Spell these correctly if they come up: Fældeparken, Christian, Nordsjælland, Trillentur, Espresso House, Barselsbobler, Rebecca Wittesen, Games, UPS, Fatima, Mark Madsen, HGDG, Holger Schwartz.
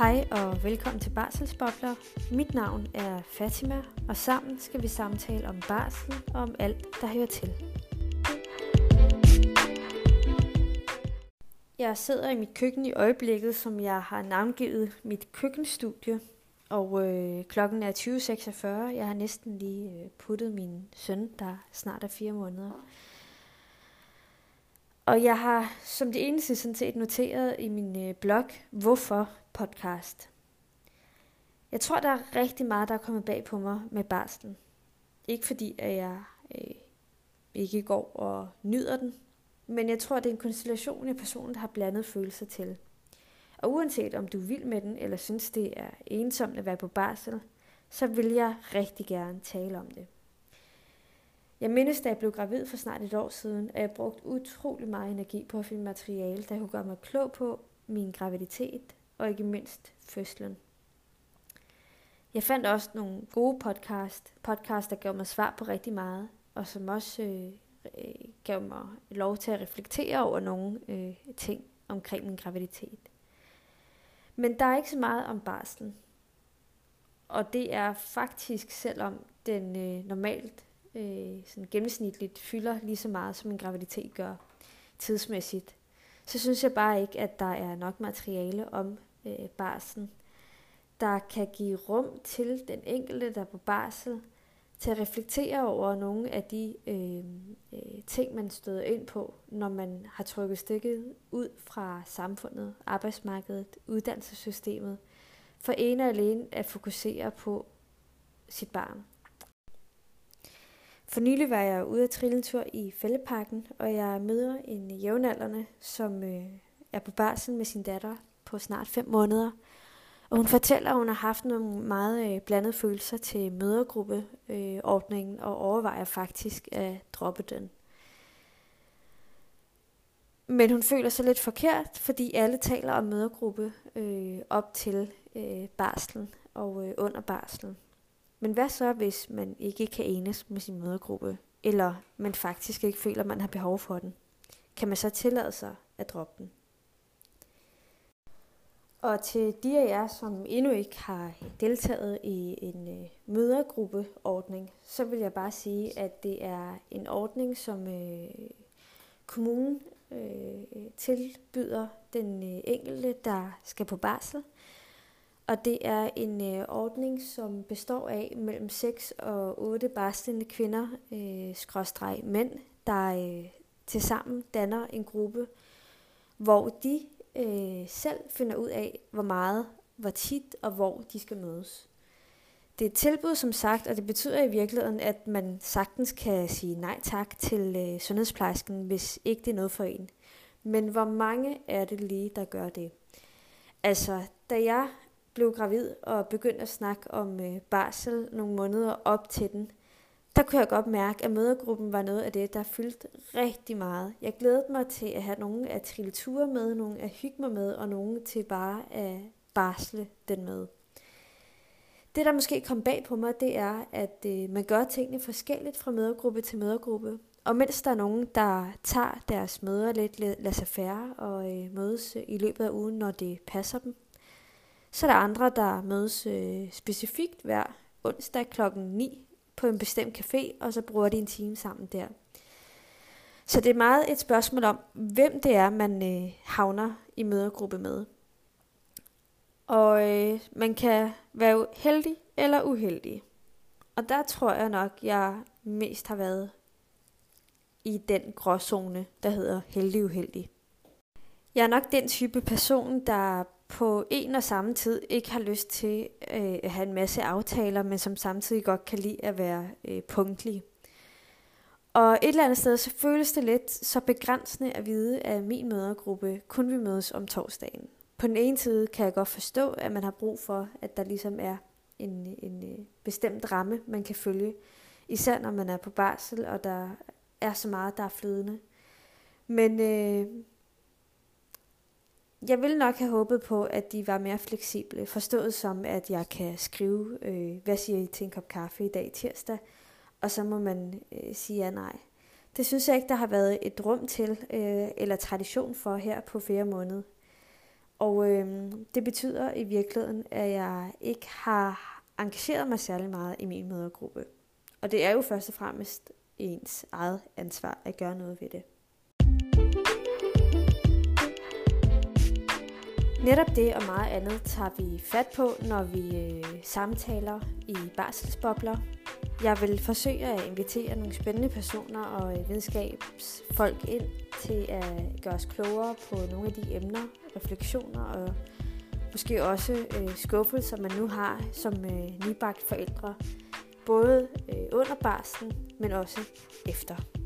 Hej og velkommen til Barselsbobler. Mit navn er Fatima, og sammen skal vi samtale om barsel og om alt, der hører til. Jeg sidder i mit køkken i øjeblikket, som jeg har navngivet mit køkkenstudie. Og klokken er 20.46. Jeg har næsten lige puttet min søn, der snart er 4 måneder. Og jeg har som det eneste sådan set noteret i min blog, hvorfor podcast. Jeg tror, der er rigtig meget, der er kommet bag på mig med barslen. Ikke fordi, at jeg ikke går og nyder den, men jeg tror, det er en konstellation af personen, der har blandet følelser til. Og uanset om du er vild med den, eller synes, det er ensomt at være på barsel, så vil jeg rigtig gerne tale om det. Jeg mindes, da jeg blev gravid for snart 1 år siden, at jeg brugte utrolig meget energi på at finde materiale, der kunne gøre mig klog på min graviditet og ikke mindst fødslen. Jeg fandt også nogle gode podcast, der gav mig svar på rigtig meget, og som også gav mig lov til at reflektere over nogle ting omkring min graviditet. Men der er ikke så meget om barslen, og det er faktisk, selvom den normalt sådan gennemsnitligt fylder lige så meget, som en graviditet gør tidsmæssigt, så synes jeg bare ikke, at der er nok materiale om barslen, der kan give rum til den enkelte, der er på barsel, til at reflektere over nogle af de ting, man støder ind på, når man har trykket stikket ud fra samfundet, arbejdsmarkedet, uddannelsessystemet, for ene og alene at fokusere på sit barn. For nylig var jeg ude af Trillentur i Fældeparken, og jeg møder en jævnaldrende, som er på barsel med sin datter på snart 5 måneder. Og hun fortæller, at hun har haft nogle meget blandede følelser til mødergruppeordningen og overvejer faktisk at droppe den. Men hun føler sig lidt forkert, fordi alle taler om mødergruppe op til barslen og under barslen. Men hvad så, hvis man ikke kan enes med sin mødergruppe, eller man faktisk ikke føler, at man har behov for den? Kan man så tillade sig at droppe den? Og til de af jer, som endnu ikke har deltaget i en mødergruppeordning, så vil jeg bare sige, at det er en ordning, som kommunen tilbyder den enkelte, der skal på barsel. Og det er en ordning, som består af mellem 6 og 8 barslende kvinder, mænd, der tilsammen danner en gruppe, hvor de selv finder ud af, hvor meget, hvor tit og hvor de skal mødes. Det er et tilbud, som sagt, og det betyder i virkeligheden, at man sagtens kan sige nej tak til sundhedsplejersken, hvis ikke det er noget for en. Men hvor mange er det lige, der gør det? Altså, da jeg blev gravid og begyndte at snakke om barsel nogle måneder op til den, der kunne jeg godt mærke, at mødergruppen var noget af det, der fyldte rigtig meget. Jeg glædede mig til at have nogen at trilleture med, nogen at hygge mig med, og nogen til bare at barsle den med. Det, der måske kom bag på mig, det er, at man gør tingene forskelligt fra mødergruppe til mødergruppe. Og mens der er nogen, der tager deres møder lidt, lader sig færre og mødes i løbet af ugen, når det passer dem, så er der andre, der mødes specifikt hver onsdag kl. 9 på en bestemt café, og så bruger de en time sammen der. Så det er meget et spørgsmål om, hvem det er, man havner i mødergruppe med. Og man kan være heldig eller uheldig. Og der tror jeg nok, jeg mest har været i den gråzone, der hedder heldig-uheldig. Jeg er nok den type person, der på en og samme tid ikke har lyst til at have en masse aftaler, men som samtidig godt kan lide at være punktlig. Og et eller andet sted, så føles det lidt så begrænsende at vide, at min mødergruppe kun vil mødes om torsdagen. På den ene side kan jeg godt forstå, at man har brug for, at der ligesom er en bestemt ramme, man kan følge, især når man er på barsel, og der er så meget, der er flydende. Men jeg ville nok have håbet på, at de var mere fleksible, forstået som, at jeg kan skrive, hvad siger I til en kop kaffe i dag tirsdag, og så må man sige ja nej. Det synes jeg ikke, der har været et rum til eller tradition for her på 4 måneder. Og det betyder i virkeligheden, at jeg ikke har engageret mig særlig meget i min mødergruppe. Og det er jo først og fremmest ens eget ansvar at gøre noget ved det. Netop det og meget andet tager vi fat på, når vi samtaler i Barselsbobler. Jeg vil forsøge at invitere nogle spændende personer og videnskabsfolk ind til at gøre os klogere på nogle af de emner, refleksioner og måske også skuffelser, man nu har som nybagt forældre. Både under barslen, men også efter.